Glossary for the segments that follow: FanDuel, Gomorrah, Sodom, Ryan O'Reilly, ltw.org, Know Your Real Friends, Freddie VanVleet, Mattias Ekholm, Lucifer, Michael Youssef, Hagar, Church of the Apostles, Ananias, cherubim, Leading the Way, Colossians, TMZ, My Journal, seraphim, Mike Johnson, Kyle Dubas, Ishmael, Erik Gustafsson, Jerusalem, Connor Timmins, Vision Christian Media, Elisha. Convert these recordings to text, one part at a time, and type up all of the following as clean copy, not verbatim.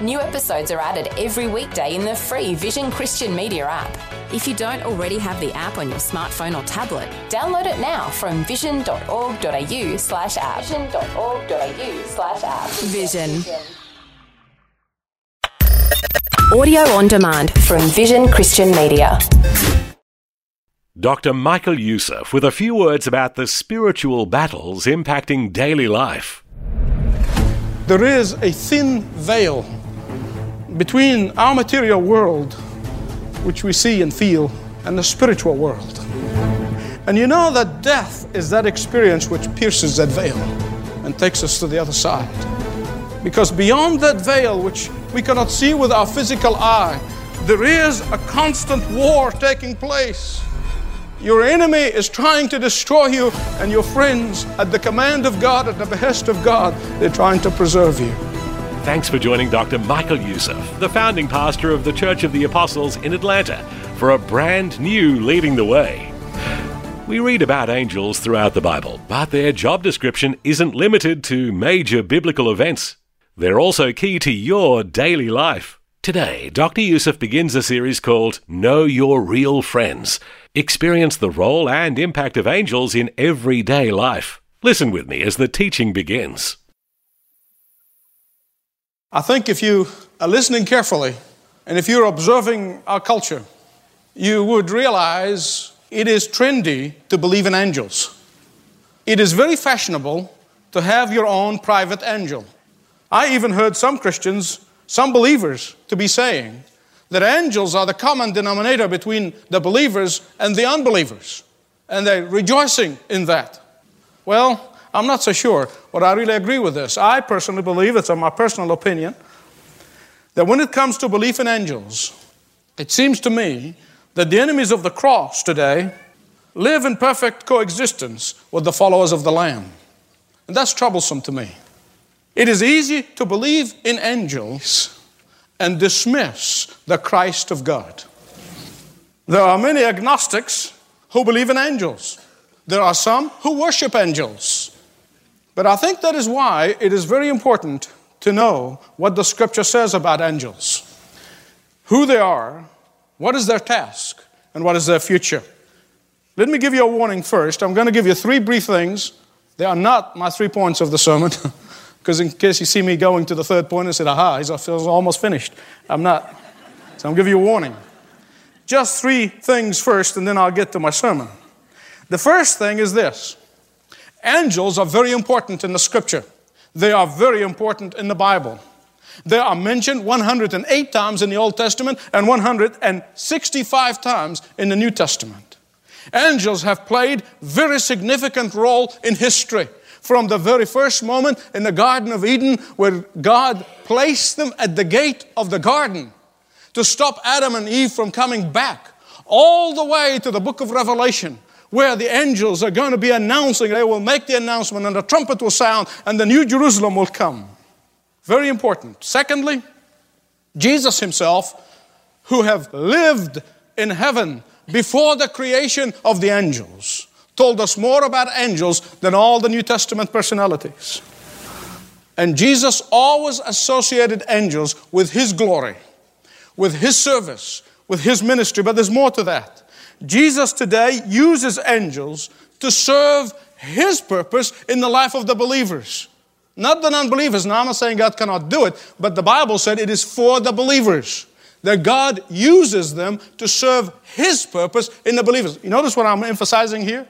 New episodes are added every weekday in the free Vision Christian Media app. If you don't already have the app on your smartphone or tablet, download it now from vision.org.au/app. vision.org.au/app. Vision. Audio on demand from Vision Christian Media. Dr. Michael Youssef with a few words about the spiritual battles impacting daily life. There is a thin veil between our material world, which we see and feel, and the spiritual world. And you know that death is that experience which pierces that veil and takes us to the other side. Because beyond that veil, which we cannot see with our physical eye, there is a constant war taking place. Your enemy is trying to destroy you, and your friends, at the command of God, at the behest of God, they're trying to preserve you. Thanks for joining Dr. Michael Youssef, the founding pastor of the Church of the Apostles in Atlanta, for a brand new Leading the Way. We read about angels throughout the Bible, but their job description isn't limited to major biblical events. They're also key to your daily life. Today, Dr. Youssef begins a series called Know Your Real Friends. Experience the role and impact of angels in everyday life. Listen with me as the teaching begins. I think if you are listening carefully, and if you're observing our culture, you would realize it is trendy to believe in angels. It is very fashionable to have your own private angel. I even heard some Christians, some believers, to be saying that angels are the common denominator between the believers and the unbelievers, and they're rejoicing in that. Well, I'm not so sure, but I really agree with this. I personally believe, it's my personal opinion, that when it comes to belief in angels, it seems to me that the enemies of the cross today live in perfect coexistence with the followers of the Lamb. And that's troublesome to me. It is easy to believe in angels and dismiss the Christ of God. There are many agnostics who believe in angels. There are some who worship angels. But I think that is why it is very important to know what the Scripture says about angels, who they are, what is their task, and what is their future. Let me give you a warning first. I'm going to give you three brief things. They are not my 3 points of the sermon. Because in case you see me going to the third point and said, aha, he's almost finished. I'm not. So I'm giving you a warning. Just three things first, and then I'll get to my sermon. The first thing is this. Angels are very important in the Scripture. They are very important in the Bible. They are mentioned 108 times in the Old Testament and 165 times in the New Testament. Angels have played a very significant role in history. From the very first moment in the Garden of Eden where God placed them at the gate of the garden to stop Adam and Eve from coming back, all the way to the book of Revelation where the angels are going to be announcing, they will make the announcement and the trumpet will sound and the New Jerusalem will come. Very important. Secondly, Jesus himself, who have lived in heaven before the creation of the angels, told us more about angels than all the New Testament personalities. And Jesus always associated angels with his glory, with his service, with his ministry. But there's more to that. Jesus today uses angels to serve his purpose in the life of the believers. Not the non-believers. Now I'm not saying God cannot do it, but the Bible said it is for the believers, that God uses them to serve his purpose in the believers. You notice what I'm emphasizing here?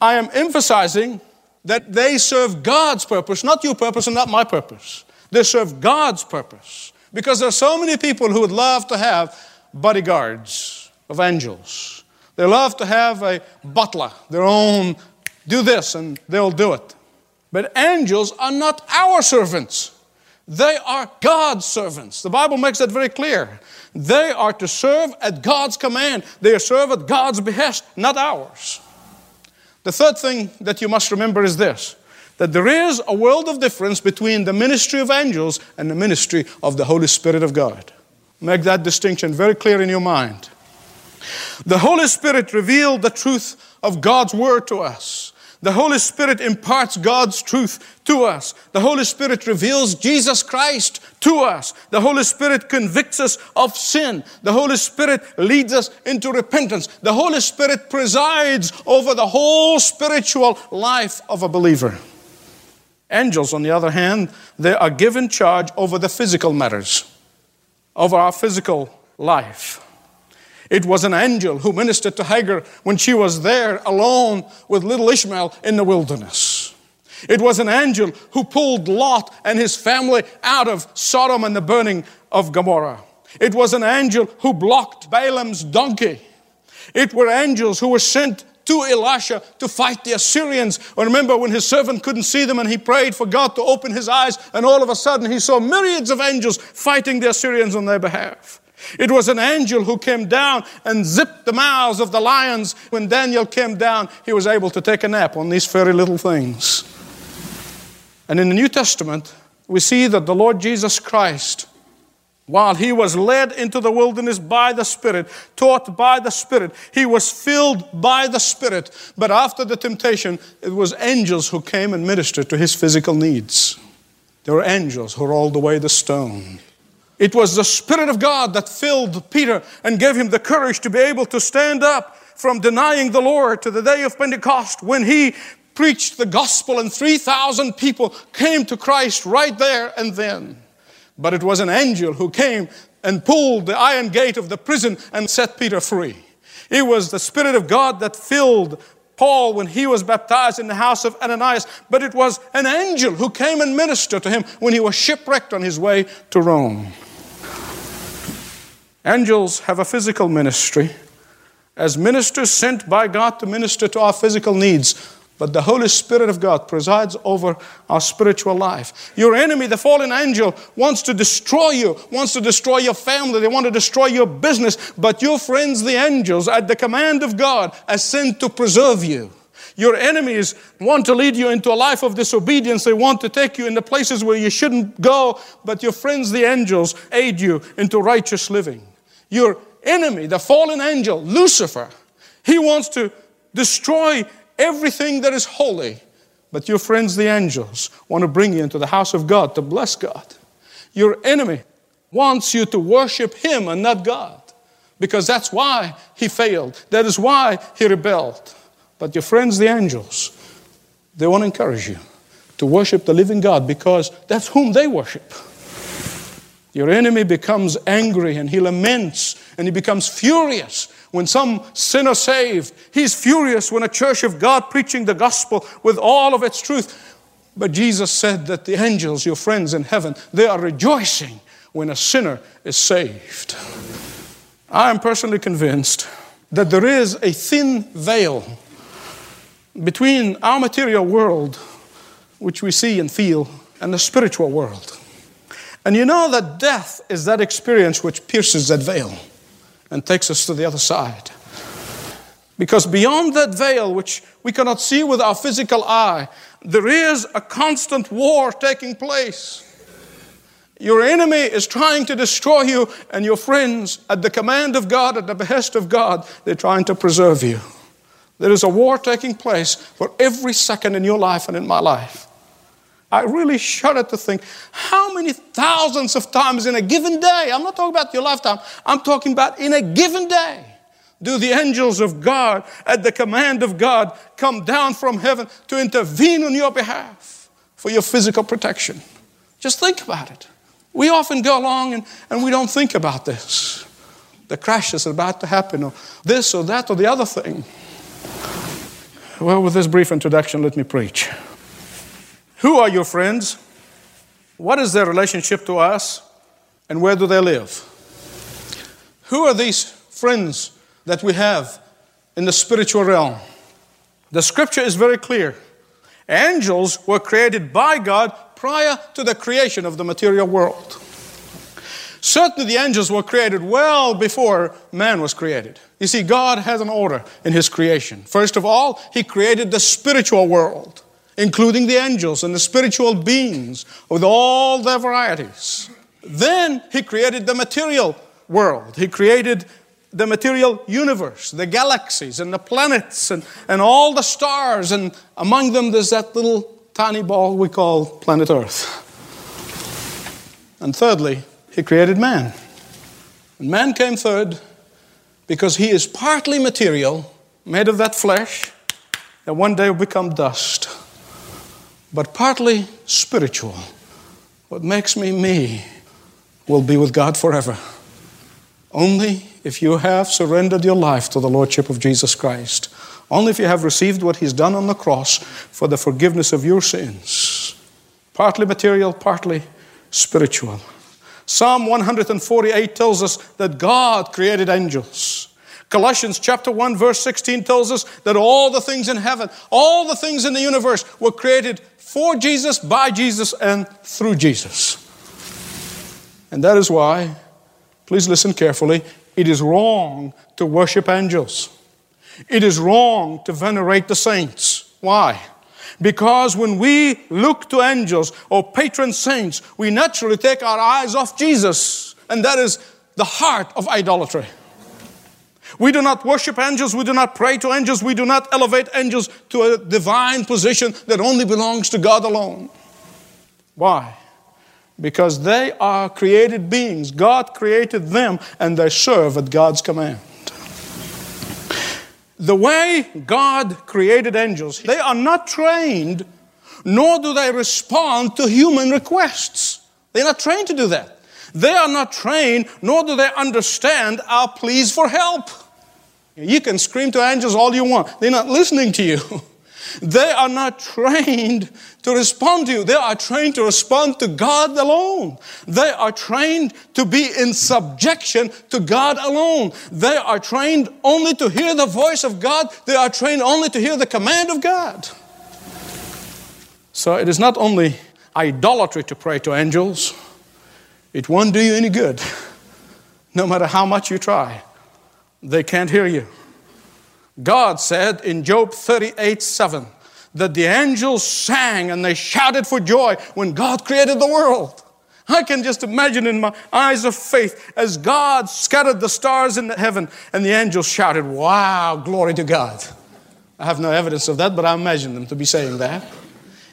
I am emphasizing that they serve God's purpose, not your purpose and not my purpose. They serve God's purpose. Because there are so many people who would love to have bodyguards of angels. They love to have a butler, their own, do this and they'll do it. But angels are not our servants. They are God's servants. The Bible makes that very clear. They are to serve at God's command. They serve at God's behest, not ours. The third thing that you must remember is this, that there is a world of difference between the ministry of angels and the ministry of the Holy Spirit of God. Make that distinction very clear in your mind. The Holy Spirit revealed the truth of God's Word to us. The Holy Spirit imparts God's truth to us. The Holy Spirit reveals Jesus Christ to us. The Holy Spirit convicts us of sin. The Holy Spirit leads us into repentance. The Holy Spirit presides over the whole spiritual life of a believer. Angels, on the other hand, they are given charge over the physical matters of our physical life. It was an angel who ministered to Hagar when she was there alone with little Ishmael in the wilderness. It was an angel who pulled Lot and his family out of Sodom and the burning of Gomorrah. It was an angel who blocked Balaam's donkey. It were angels who were sent to Elisha to fight the Assyrians. Remember when his servant couldn't see them and he prayed for God to open his eyes, and all of a sudden he saw myriads of angels fighting the Assyrians on their behalf. It was an angel who came down and zipped the mouths of the lions. When Daniel came down, he was able to take a nap on these very little things. And in the New Testament, we see that the Lord Jesus Christ, while he was led into the wilderness by the Spirit, taught by the Spirit, he was filled by the Spirit. But after the temptation, it was angels who came and ministered to his physical needs. There were angels who rolled away the stone. It was the Spirit of God that filled Peter and gave him the courage to be able to stand up from denying the Lord to the day of Pentecost when he preached the gospel and 3,000 people came to Christ right there and then. But it was an angel who came and pulled the iron gate of the prison and set Peter free. It was the Spirit of God that filled Paul when he was baptized in the house of Ananias, but it was an angel who came and ministered to him when he was shipwrecked on his way to Rome. Angels have a physical ministry as ministers sent by God to minister to our physical needs, but the Holy Spirit of God presides over our spiritual life. Your enemy, the fallen angel, wants to destroy you, wants to destroy your family, they want to destroy your business. But your friends, the angels, at the command of God, are sent to preserve you. Your enemies want to lead you into a life of disobedience. They want to take you into places where you shouldn't go. But your friends, the angels, aid you into righteous living. Your enemy, the fallen angel, Lucifer, he wants to destroy everything that is holy. But your friends, the angels, want to bring you into the house of God to bless God. Your enemy wants you to worship him and not God, because that's why he failed. That is why he rebelled. But your friends, the angels, they want to encourage you to worship the living God, because that's whom they worship. Your enemy becomes angry and he laments and he becomes furious when some sinner saved. He's furious when a church of God preaching the gospel with all of its truth. But Jesus said that the angels, your friends in heaven, they are rejoicing when a sinner is saved. I am personally convinced that there is a thin veil between our material world, which we see and feel, and the spiritual world. And you know that death is that experience which pierces that veil and takes us to the other side. Because beyond that veil, which we cannot see with our physical eye, there is a constant war taking place. Your enemy is trying to destroy you, and your friends, at the command of God, at the behest of God, they're trying to preserve you. There is a war taking place for every second in your life and in my life. I really shudder to think how many thousands of times in a given day, I'm not talking about your lifetime, I'm talking about in a given day, do the angels of God, at the command of God, come down from heaven to intervene on your behalf for your physical protection. Just think about it. We often go along and we don't think about this. The crash is about to happen, or this or that or the other thing. Well, with this brief introduction, let me preach. Who are your friends? What is their relationship to us? And where do they live? Who are these friends that we have in the spiritual realm? The scripture is very clear. Angels were created by God prior to the creation of the material world. Certainly the angels were created well before man was created. You see, God has an order in His creation. First of all, He created the spiritual world, including the angels and the spiritual beings with all their varieties. Then He created the material world. He created the material universe, the galaxies and the planets and all the stars. And among them, there's that little tiny ball we call planet Earth. And thirdly, He created man. And man came third because he is partly material, made of that flesh, that one day will become dust, but partly spiritual. What makes me me will be with God forever. Only if you have surrendered your life to the Lordship of Jesus Christ. Only if you have received what He's done on the cross for the forgiveness of your sins. Partly material, partly spiritual. Psalm 148 tells us that God created angels. Colossians chapter 1 verse 16 tells us that all the things in heaven, all the things in the universe were created for Jesus, by Jesus, and through Jesus. And that is why, please listen carefully, it is wrong to worship angels. It is wrong to venerate the saints. Why? Because when we look to angels or patron saints, we naturally take our eyes off Jesus. And that is the heart of idolatry. We do not worship angels. We do not pray to angels. We do not elevate angels to a divine position that only belongs to God alone. Why? Because they are created beings. God created them and they serve at God's command. The way God created angels, they are not trained, nor do they respond to human requests. They're not trained to do that. They are not trained, nor do they understand our pleas for help. You can scream to angels all you want. They're not listening to you. They are not trained to respond to you. They are trained to respond to God alone. They are trained to be in subjection to God alone. They are trained only to hear the voice of God. They are trained only to hear the command of God. So it is not only idolatry to pray to angels. It won't do you any good. No matter how much you try, they can't hear you. God said in Job 38:7 that the angels sang and they shouted for joy when God created the world. I can just imagine in my eyes of faith as God scattered the stars in the heaven and the angels shouted, "Wow, glory to God." I have no evidence of that, but I imagine them to be saying that.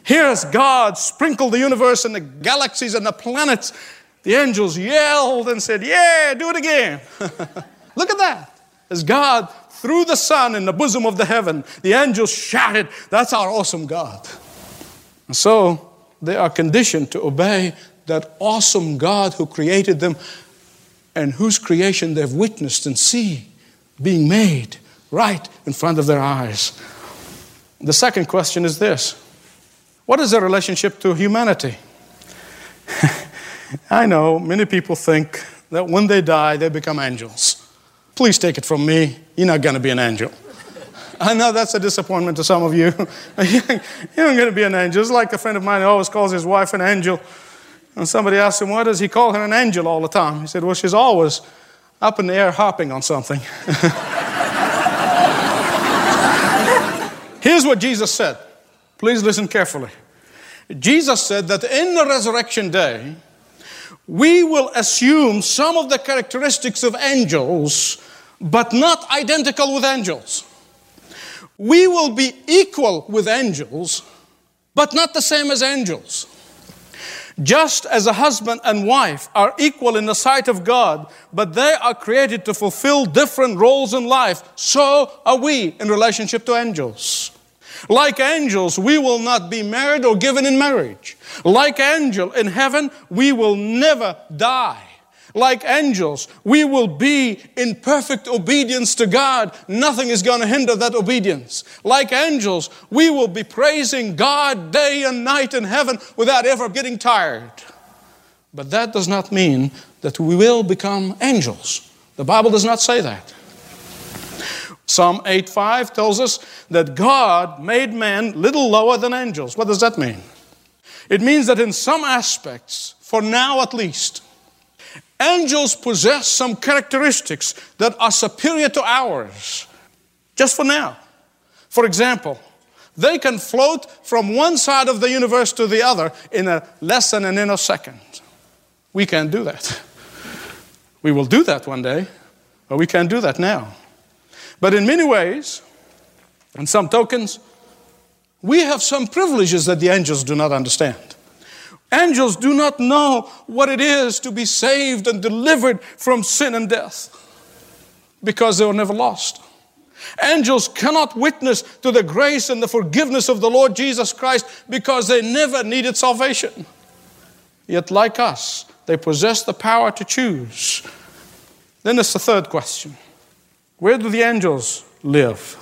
Here's God sprinkled the universe and the galaxies and the planets. The angels yelled and said, "Yeah, do it again." Look at that. As God through the sun in the bosom of the heaven, the angels shouted, "That's our awesome God." And so they are conditioned to obey that awesome God who created them and whose creation they've witnessed and see being made right in front of their eyes. The second question is this: what is their relationship to humanity? I know many people think that when they die, they become angels. Please take it from me, you're not going to be an angel. I know that's a disappointment to some of you. You're not going to be an angel. It's like a friend of mine who always calls his wife an angel. And somebody asked him, why does he call her an angel all the time? He said, well, she's always up in the air hopping on something. Here's what Jesus said. Please listen carefully. Jesus said that in the resurrection day, we will assume some of the characteristics of angels, but not identical with angels. We will be equal with angels, but not the same as angels. Just as a husband and wife are equal in the sight of God, but they are created to fulfill different roles in life, so are we in relationship to angels. Like angels, we will not be married or given in marriage. Like angel in heaven, we will never die. Like angels, we will be in perfect obedience to God. Nothing is going to hinder that obedience. Like angels, we will be praising God day and night in heaven without ever getting tired. But that does not mean that we will become angels. The Bible does not say that. Psalm 8:5 tells us that God made man little lower than angels. What does that mean? It means that in some aspects, for now at least, Angels possess some characteristics that are superior to ours, just for now. For example, they can float from one side of the universe to the other in less than a nanosecond. We can't do that. We will do that one day, but we can't do that now. But in many ways, and some tokens, we have some privileges that the angels do not understand. Angels do not know what it is to be saved and delivered from sin and death because they were never lost. Angels cannot witness to the grace and the forgiveness of the Lord Jesus Christ because they never needed salvation. Yet like us, they possess the power to choose. Then there's the third question. Where do the angels live?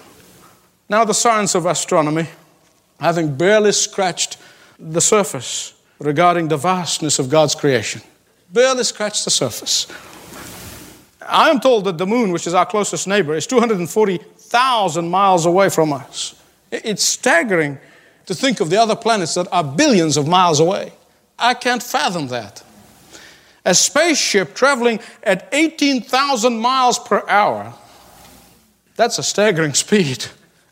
Now the science of astronomy, having barely scratched the surface regarding the vastness of God's creation. Barely scratched the surface. I am told that the moon, which is our closest neighbor, is 240,000 miles away from us. It's staggering to think of the other planets that are billions of miles away. I can't fathom that. A spaceship traveling at 18,000 miles per hour. That's a staggering speed.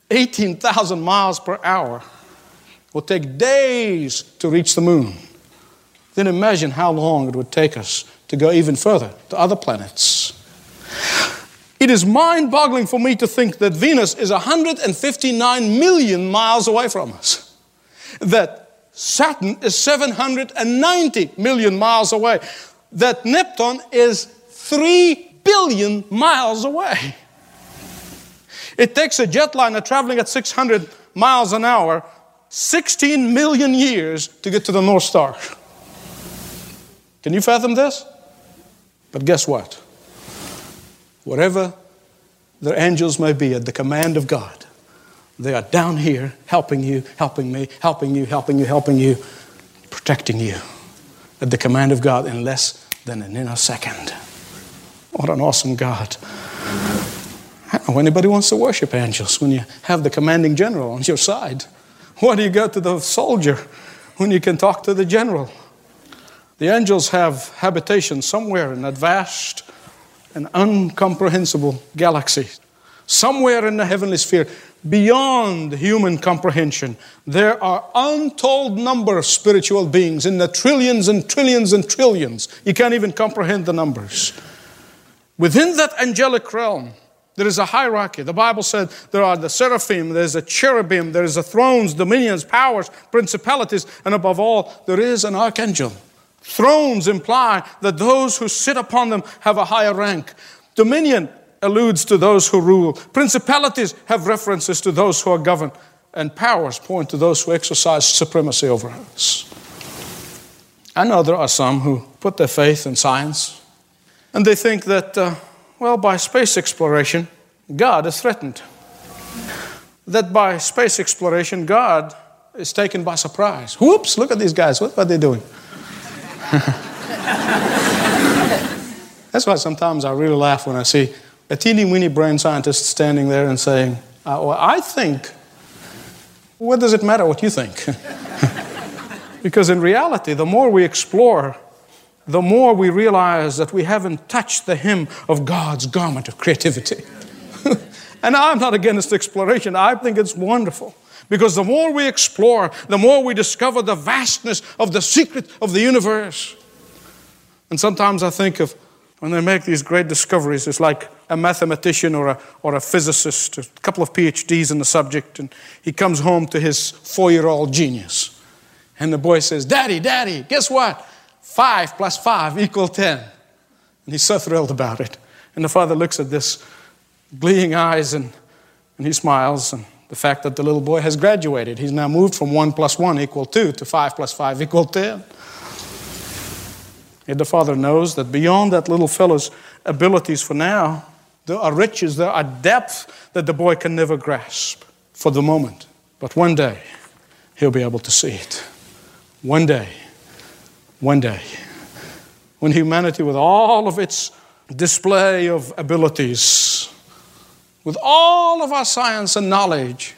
18,000 miles per hour. Will take days to reach the moon. Then imagine how long it would take us to go even further to other planets. It is mind-boggling for me to think that Venus is 159 million miles away from us, that Saturn is 790 million miles away, that Neptune is 3 billion miles away. It takes a jetliner traveling at 600 miles an hour 16 million years to get to the North Star. Can you fathom this? But guess what? Wherever their angels may be at the command of God, they are down here helping you, helping me, helping you, protecting you at the command of God in less than a nanosecond. What an awesome God. I don't know anybody wants to worship angels when you have the commanding general on your side. Why do you go to the soldier when you can talk to the general? The angels have habitation somewhere in that vast and incomprehensible galaxy. Somewhere in the heavenly sphere, beyond human comprehension, there are untold number of spiritual beings in the trillions and trillions and trillions. You can't even comprehend the numbers. Within that angelic realm, there is a hierarchy. The Bible said there are the seraphim, there's the cherubim, there's the thrones, dominions, powers, principalities, and above all, there is an archangel. Thrones imply that those who sit upon them have a higher rank. Dominion alludes to those who rule. Principalities have references to those who are governed. And powers point to those who exercise supremacy over us. I know there are some who put their faith in science, and they think that by space exploration, God is threatened. That by space exploration, God is taken by surprise. Whoops, look at these guys. What are they doing? That's why sometimes I really laugh when I see a teeny-weeny brain scientist standing there and saying, I think, what does it matter what you think? Because in reality, the more we explore, the more we realize that we haven't touched the hem of God's garment of creativity. And I'm not against exploration. I think it's wonderful. Because the more we explore, the more we discover the vastness of the secret of the universe. And sometimes I think of when they make these great discoveries, it's like a mathematician or a physicist, a couple of PhDs in the subject, and he comes home to his 4-year-old genius. And the boy says, Daddy, guess what? 5 + 5 = 10. And he's so thrilled about it. And the father looks at this, gleeing eyes, and he smiles. And the fact that the little boy has graduated. He's now moved from 1 + 1 = 2 to 5 + 5 = 10. Yet the father knows that beyond that little fellow's abilities for now, there are riches, there are depths that the boy can never grasp for the moment. But one day, he'll be able to see it. One day, when humanity, with all of its display of abilities, with all of our science and knowledge,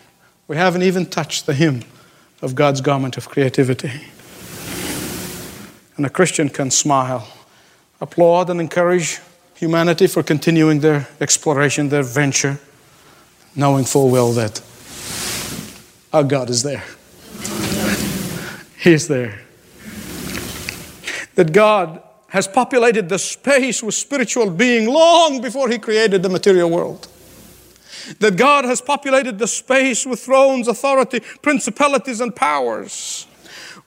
we haven't even touched the hem of God's garment of creativity. And a Christian can smile applaud and encourage humanity for continuing their exploration, their venture, knowing full well that our God is there. He is there. That God has populated the space with spiritual being long before He created the material world. That God has populated the space with thrones, authority, principalities, and powers.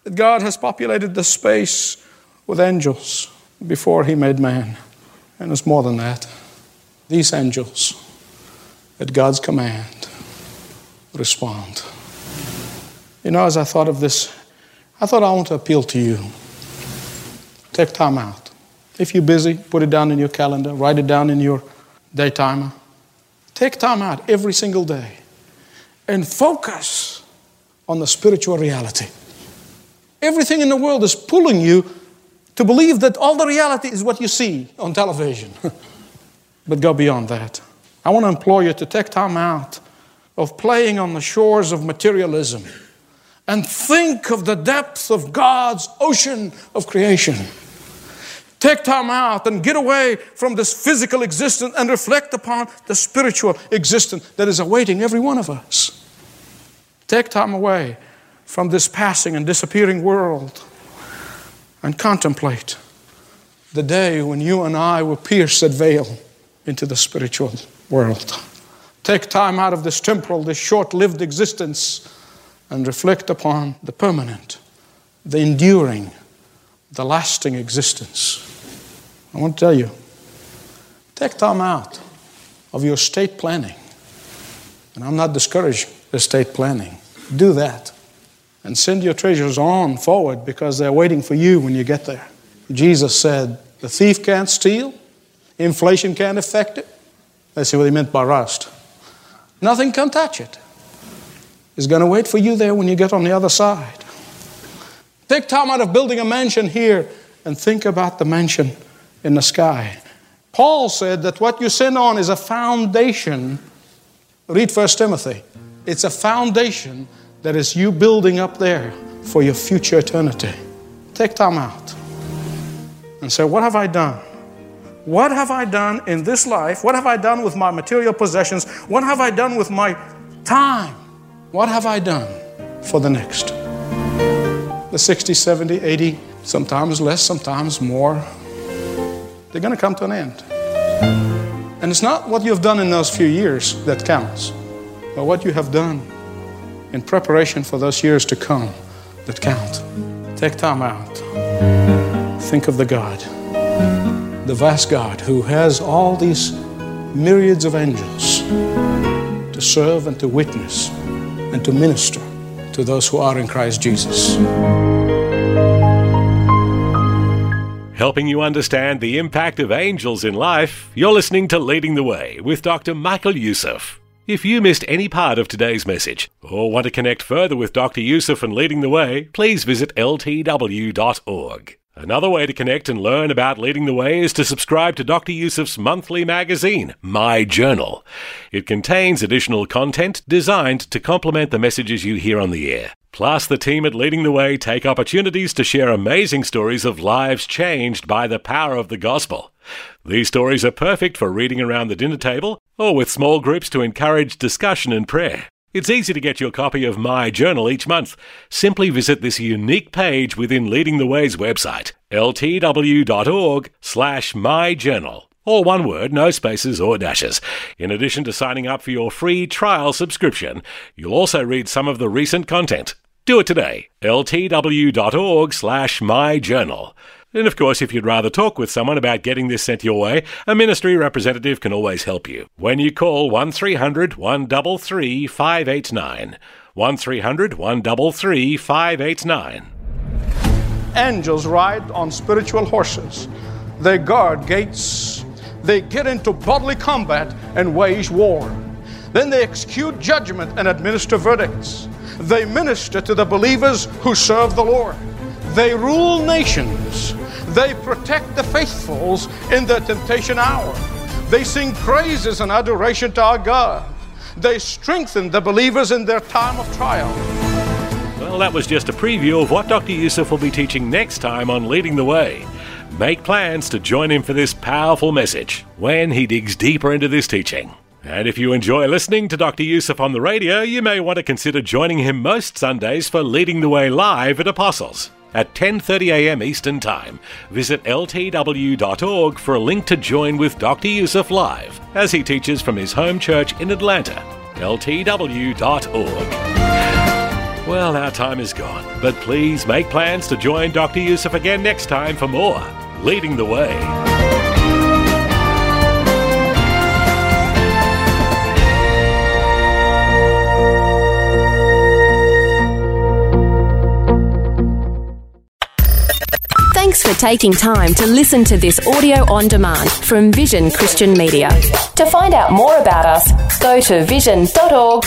That God has populated the space with angels before He made man. And it's more than that. These angels, at God's command, respond. You know, as I thought of this, I thought I want to appeal to you. Take time out. If you're busy, put it down in your calendar. Write it down in your day timer. Take time out every single day and focus on the spiritual reality. Everything in the world is pulling you to believe that all the reality is what you see on television. But go beyond that. I want to implore you to take time out of playing on the shores of materialism and think of the depth of God's ocean of creation. Take time out and get away from this physical existence and reflect upon the spiritual existence that is awaiting every one of us. Take time away from this passing and disappearing world and contemplate the day when you and I will pierce that veil into the spiritual world. Take time out of this temporal, this short-lived existence and reflect upon the permanent, the enduring, the lasting existence. I want to tell you, take time out of your estate planning. And I'm not discouraging estate planning. Do that. And send your treasures on forward because they're waiting for you when you get there. Jesus said, the thief can't steal, inflation can't affect it. Let's see what He meant by rust. Nothing can touch it. Is going to wait for you there when you get on the other side. Take time out of building a mansion here and think about the mansion in the sky. Paul said that what you send on is a foundation. Read 1 Timothy. It's a foundation that is you building up there for your future eternity. Take time out and say, what have I done? What have I done in this life? What have I done with my material possessions? What have I done with my time? What have I done for the next? The 60, 70, 80, sometimes less, sometimes more, they're going to come to an end. And it's not what you've done in those few years that counts, but what you have done in preparation for those years to come that count. Take time out. Think of the God, the vast God who has all these myriads of angels to serve and to witness and to minister to those who are in Christ Jesus. Helping you understand the impact of angels in life, you're listening to Leading the Way with Dr. Michael Youssef. If you missed any part of today's message or want to connect further with Dr. Youssef and Leading the Way, please visit ltw.org. Another way to connect and learn about Leading the Way is to subscribe to Dr. Youssef's monthly magazine, My Journal. It contains additional content designed to complement the messages you hear on the air. Plus, the team at Leading the Way take opportunities to share amazing stories of lives changed by the power of the gospel. These stories are perfect for reading around the dinner table or with small groups to encourage discussion and prayer. It's easy to get your copy of My Journal each month. Simply visit this unique page within Leading the Way's website, ltw.org/myjournal. All one word, no spaces or dashes. In addition to signing up for your free trial subscription, you'll also read some of the recent content. Do it today, ltw.org/myjournal. And of course, if you'd rather talk with someone about getting this sent your way, a ministry representative can always help you. When you call 1300 133 589. 1300 133 589. Angels ride on spiritual horses. They guard gates. They get into bodily combat and wage war. Then they execute judgment and administer verdicts. They minister to the believers who serve the Lord. They rule nations. They protect the faithfuls in their temptation hour. They sing praises and adoration to our God. They strengthen the believers in their time of trial. Well, that was just a preview of what Dr. Youssef will be teaching next time on Leading the Way. Make plans to join him for this powerful message when he digs deeper into this teaching. And if you enjoy listening to Dr. Youssef on the radio, you may want to consider joining him most Sundays for Leading the Way live at Apostles at 10:30 a.m. Eastern Time. Visit ltw.org for a link to join with Dr. Youssef live as he teaches from his home church in Atlanta, ltw.org. Well, our time is gone, but please make plans to join Dr. Youssef again next time for more Leading the Way. Thanks for taking time to listen to this audio on demand from Vision Christian Media. To find out more about us, go to vision.org.au.